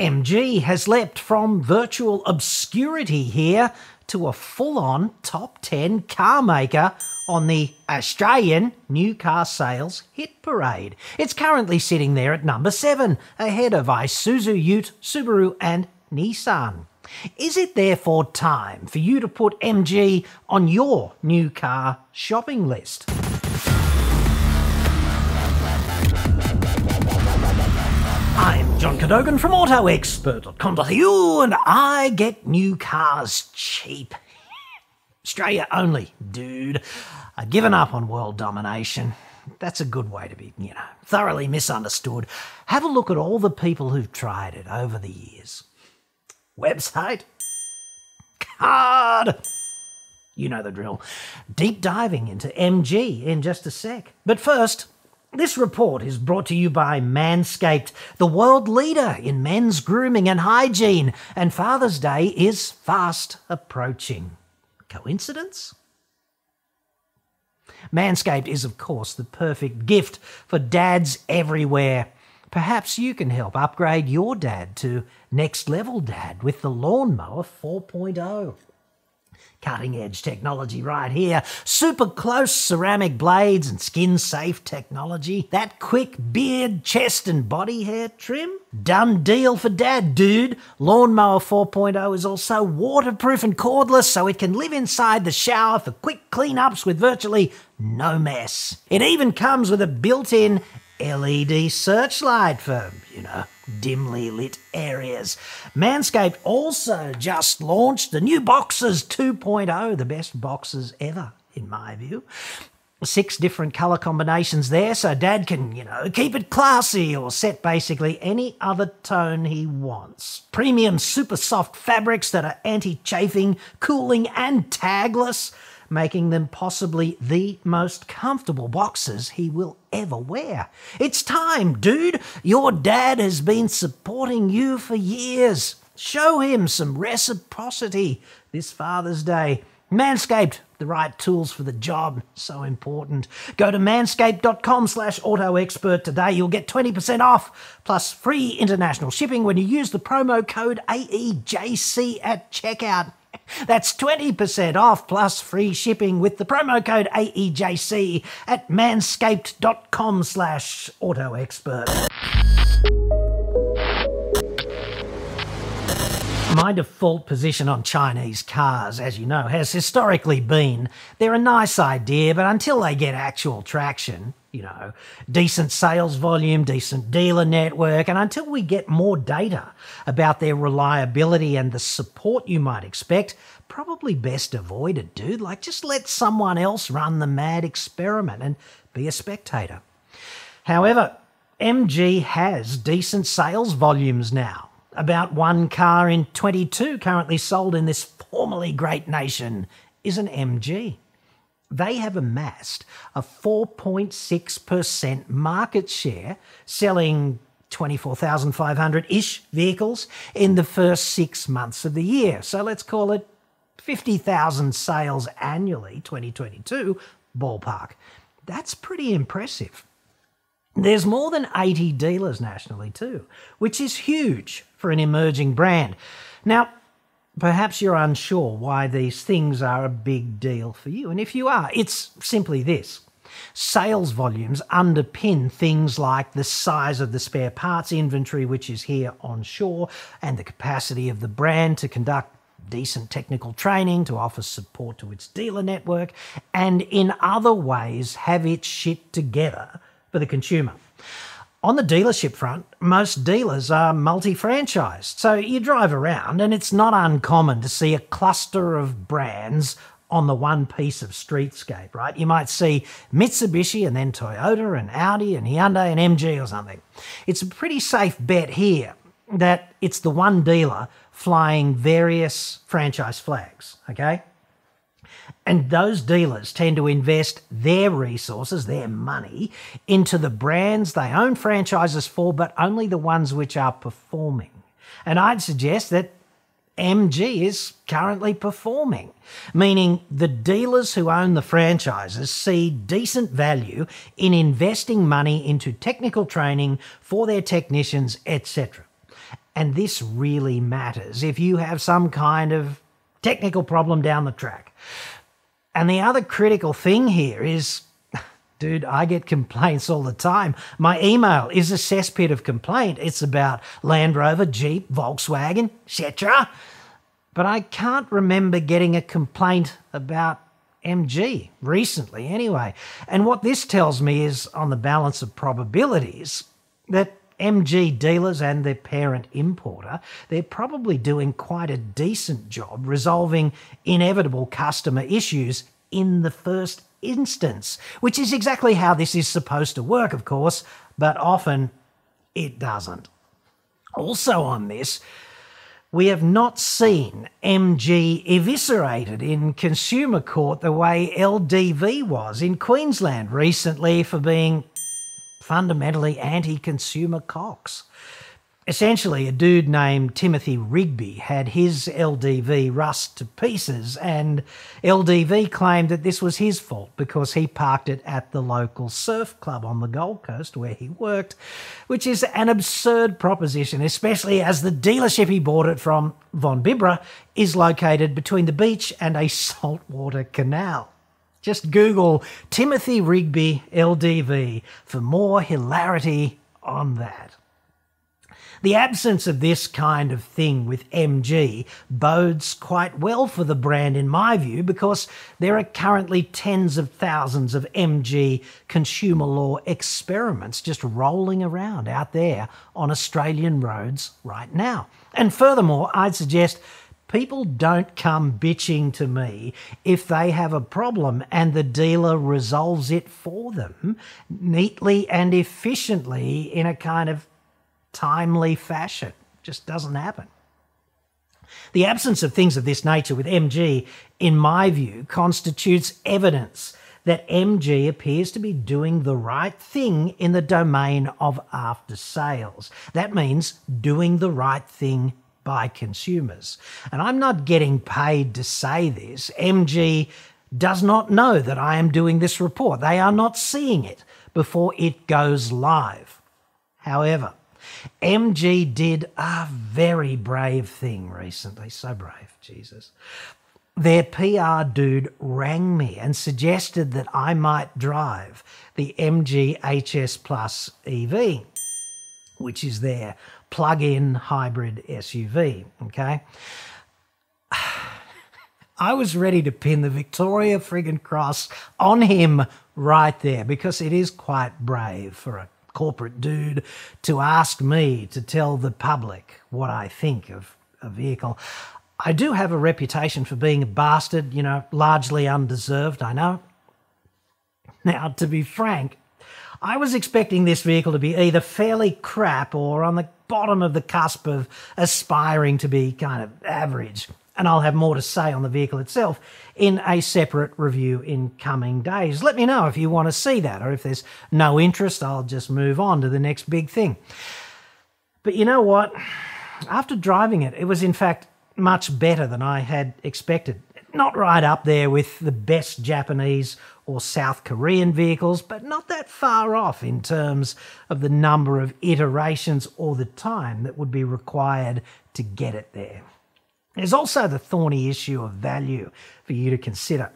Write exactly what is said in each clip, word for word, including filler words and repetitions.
M G has leapt from virtual obscurity here to a full-on top ten car maker on the Australian new car sales hit parade. It's currently sitting there at number seven, ahead of Isuzu, Ute, Subaru and Nissan. Is it therefore time for you to put M G on your new car shopping list? I'm John Cadogan from auto expert dot com dot a u and I get new cars cheap. Australia only, dude. I've given up on world domination. That's a good way to be, you know, thoroughly misunderstood. Have a look at all the people who've tried it over the years. Website, card, you know the drill. Deep diving into M G in just a sec. But first, this report is brought to you by Manscaped, the world leader in men's grooming and hygiene, and Father's Day is fast approaching. Coincidence? Manscaped is, of course, the perfect gift for dads everywhere. Perhaps you can help upgrade your dad to next level dad with the Lawnmower four point oh. Cutting-edge technology right here. Super close ceramic blades and skin-safe technology. That quick beard, chest and body hair trim. Done deal for dad, dude. Lawnmower four point oh is also waterproof and cordless, so it can live inside the shower for quick cleanups with virtually no mess. It even comes with a built-in L E D searchlight for, you know, dimly lit areas. Manscaped also just launched the new Boxers two point oh, the best boxers ever, in my view. Six different colour combinations there, so Dad can, you know, keep it classy or set basically any other tone he wants. Premium super soft fabrics that are anti-chafing, cooling and tagless, making them possibly the most comfortable boxers he will ever wear. It's time, dude! Your dad has been supporting you for years. Show him some reciprocity this Father's Day. Manscaped, the right tools for the job, so important. Go to manscaped dot com slash auto expert today. You'll get twenty percent off, plus free international shipping when you use the promo code A E J C at checkout. That's twenty percent off plus free shipping with the promo code A E J C at manscaped dot com slash auto expert. My default position on Chinese cars, as you know, has historically been they're a nice idea, but until they get actual traction, you know, decent sales volume, decent dealer network, and until we get more data about their reliability and the support you might expect, probably best avoid it, dude. Like, just let someone else run the mad experiment and be a spectator. However, M G has decent sales volumes now. About one car in twenty-two currently sold in this formerly great nation is an M G. They have amassed a four point six percent market share, selling twenty-four thousand five hundred-ish vehicles in the first six months of the year. So let's call it fifty thousand sales annually, twenty twenty-two, ballpark. That's pretty impressive. There's more than eighty dealers nationally too, which is huge for an emerging brand. Now, perhaps you're unsure why these things are a big deal for you, and if you are, it's simply this. Sales volumes underpin things like the size of the spare parts inventory, which is here on shore, and the capacity of the brand to conduct decent technical training, to offer support to its dealer network, and in other ways have its shit together for the consumer. On the dealership front, most dealers are multi-franchised, so you drive around and it's not uncommon to see a cluster of brands on the one piece of streetscape, right? You might see Mitsubishi and then Toyota and Audi and Hyundai and M G or something. It's a pretty safe bet here that it's the one dealer flying various franchise flags, okay? And those dealers tend to invest their resources, their money, into the brands they own franchises for, but only the ones which are performing. And I'd suggest that M G is currently performing, meaning the dealers who own the franchises see decent value in investing money into technical training for their technicians, et cetera. And this really matters if you have some kind of technical problem down the track. And the other critical thing here is, dude, I get complaints all the time. My email is a cesspit of complaint. It's about Land Rover, Jeep, Volkswagen, et cetera. But I can't remember getting a complaint about M G, recently anyway. And what this tells me is, on the balance of probabilities, that M G dealers and their parent importer, they're probably doing quite a decent job resolving inevitable customer issues in the first instance, which is exactly how this is supposed to work, of course, but often it doesn't. Also on this, we have not seen M G eviscerated in consumer court the way L D V was in Queensland recently for being fundamentally anti-consumer cocks. Essentially, a dude named Timothy Rigby had his L D V rust to pieces, and L D V claimed that this was his fault because he parked it at the local surf club on the Gold Coast where he worked, which is an absurd proposition, especially as the dealership he bought it from, Von Bibra, is located between the beach and a saltwater canal. Just Google Timothy Rigby L D V for more hilarity on that. The absence of this kind of thing with M G bodes quite well for the brand, in my view, because there are currently tens of thousands of M G consumer law experiments just rolling around out there on Australian roads right now. And furthermore, I'd suggest people don't come bitching to me if they have a problem and the dealer resolves it for them neatly and efficiently in a kind of timely fashion. Just doesn't happen. The absence of things of this nature with M G, in my view, constitutes evidence that M G appears to be doing the right thing in the domain of after sales. That means doing the right thing by consumers. And I'm not getting paid to say this. M G does not know that I am doing this report. They are not seeing it before it goes live. However, M G did a very brave thing recently. So brave, Jesus. Their P R dude rang me and suggested that I might drive the M G H S Plus E V, which is their plug-in hybrid S U V, okay? I was ready to pin the Victoria friggin' cross on him right there, because it is quite brave for a corporate dude to ask me to tell the public what I think of a vehicle. I do have a reputation for being a bastard, you know, largely undeserved, I know. Now, to be frank, I was expecting this vehicle to be either fairly crap or on the bottom of the cusp of aspiring to be kind of average. And I'll have more to say on the vehicle itself in a separate review in coming days. Let me know if you want to see that, or if there's no interest, I'll just move on to the next big thing. But you know what? After driving it, it was in fact much better than I had expected. Not right up there with the best Japanese or South Korean vehicles, but not that far off in terms of the number of iterations or the time that would be required to get it there. There's also the thorny issue of value for you to consider.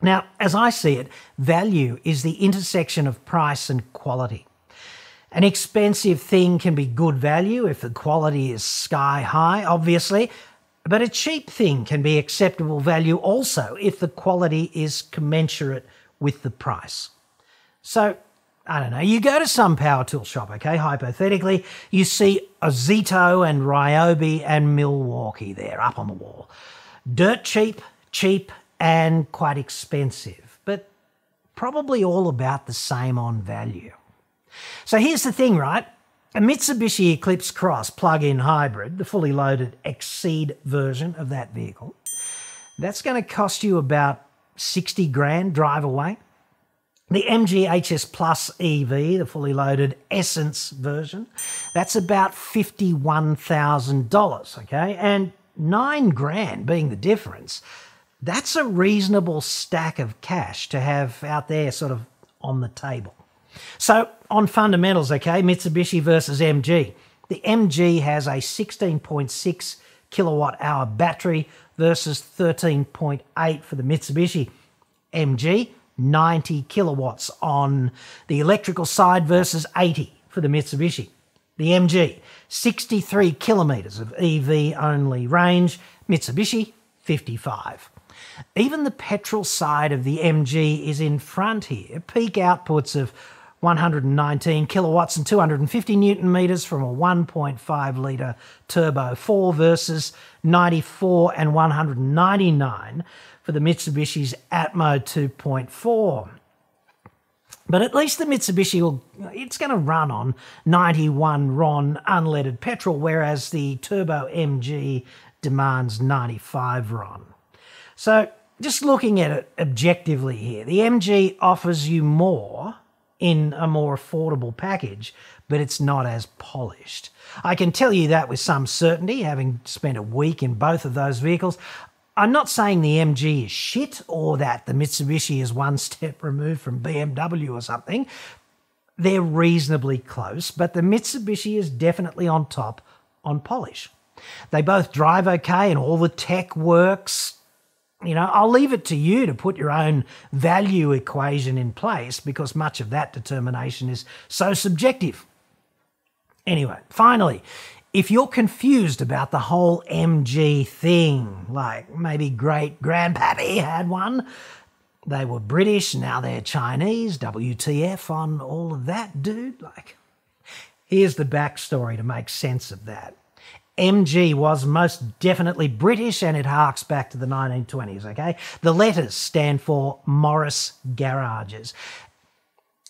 Now, as I see it, value is the intersection of price and quality. An expensive thing can be good value if the quality is sky high, obviously, but a cheap thing can be acceptable value also if the quality is commensurate with the price. So, I don't know, you go to some power tool shop, okay, hypothetically, you see Ozito and Ryobi and Milwaukee there up on the wall. Dirt cheap, cheap and quite expensive, but probably all about the same on value. So here's the thing, right? A Mitsubishi Eclipse Cross plug-in hybrid, the fully loaded Exceed version of that vehicle, that's going to cost you about sixty grand drive away. The M G H S Plus E V, the fully loaded Essence version, that's about fifty-one thousand dollars, okay? And nine grand being the difference, that's a reasonable stack of cash to have out there sort of on the table. So, on fundamentals, okay, Mitsubishi versus M G. The M G has a sixteen point six kilowatt hour battery versus thirteen point eight for the Mitsubishi M G, ninety kilowatts on the electrical side versus eighty for the Mitsubishi. The M G, sixty-three kilometres of E V only range, Mitsubishi, fifty-five. Even the petrol side of the M G is in front here, peak outputs of one hundred nineteen kilowatts and two hundred fifty newton metres from a one point five litre turbo four versus ninety-four and one hundred ninety-nine for the Mitsubishi's Atmo two point four. But at least the Mitsubishi, will it's going to run on ninety-one R O N unleaded petrol, whereas the turbo M G demands ninety-five R O N. So just looking at it objectively here, the M G offers you more in a more affordable package, but it's not as polished. I can tell you that with some certainty, having spent a week in both of those vehicles. I'm not saying the M G is shit or that the Mitsubishi is one step removed from B M W or something. They're reasonably close, but the Mitsubishi is definitely on top on polish. They both drive okay and all the tech works. You know, I'll leave it to you to put your own value equation in place because much of that determination is so subjective. Anyway, finally, if you're confused about the whole M G thing, like maybe great-grandpappy had one, they were British, now they're Chinese, W T F on all of that, dude. Like, here's the backstory to make sense of that. M G was most definitely British and it harks back to the nineteen twenties, okay? The letters stand for Morris Garages.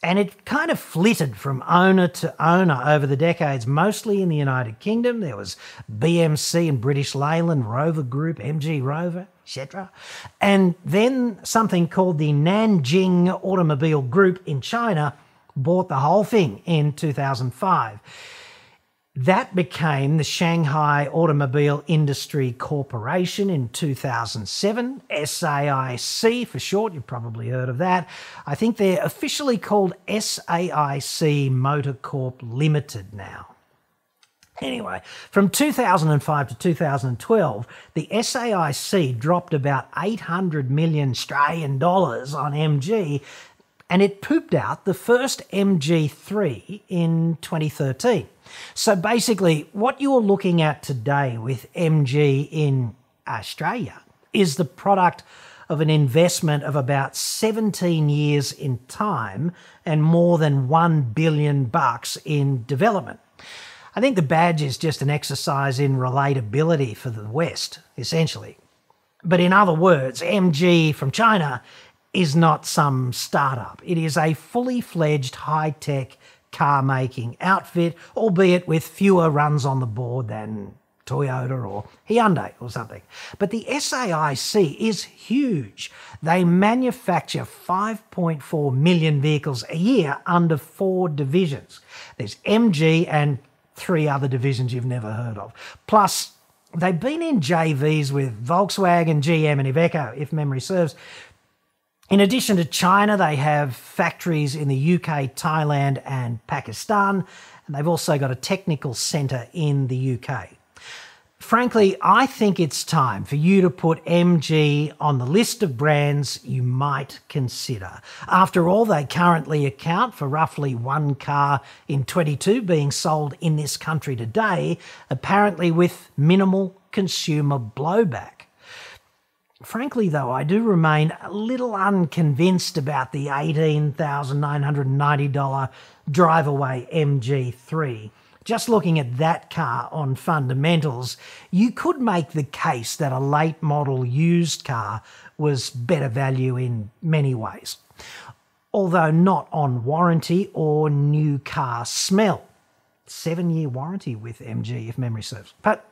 And it kind of flitted from owner to owner over the decades, mostly in the United Kingdom. There was B M C and British Leyland, Rover Group, M G Rover, et cetera. And then something called the Nanjing Automobile Group in China bought the whole thing in two thousand five. That became the Shanghai Automobile Industry Corporation in two thousand seven, S A I C for short, you've probably heard of that. I think they're officially called S A I C Motor Corp Limited now. Anyway, from two thousand five to two thousand twelve, the S A I C dropped about eight hundred million Australian dollars on M G and it pooped out the first M G three in twenty thirteen. So basically, what you're looking at today with M G in Australia is the product of an investment of about seventeen years in time and more than one billion bucks in development. I think the badge is just an exercise in relatability for the West, essentially. But in other words, M G from China is not some startup. It is a fully-fledged high-tech car-making outfit, albeit with fewer runs on the board than Toyota or Hyundai or something. But the S A I C is huge. They manufacture five point four million vehicles a year under four divisions. There's M G and three other divisions you've never heard of. Plus, they've been in J Vs with Volkswagen, G M and Iveco, if memory serves. In addition to China, they have factories in the U K, Thailand and Pakistan, and they've also got a technical centre in the U K. Frankly, I think it's time for you to put M G on the list of brands you might consider. After all, they currently account for roughly one car in twenty-two being sold in this country today, apparently with minimal consumer blowback. Frankly, though, I do remain a little unconvinced about the eighteen thousand nine hundred ninety dollar drive-away M G three. Just looking at that car on fundamentals, you could make the case that a late-model used car was better value in many ways, although not on warranty or new car smell. Seven-year warranty with M G, if memory serves. But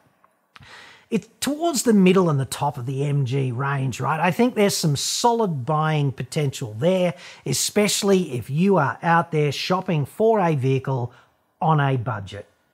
it's towards the middle and the top of the M G range, right? I think there's some solid buying potential there, especially if you are out there shopping for a vehicle on a budget.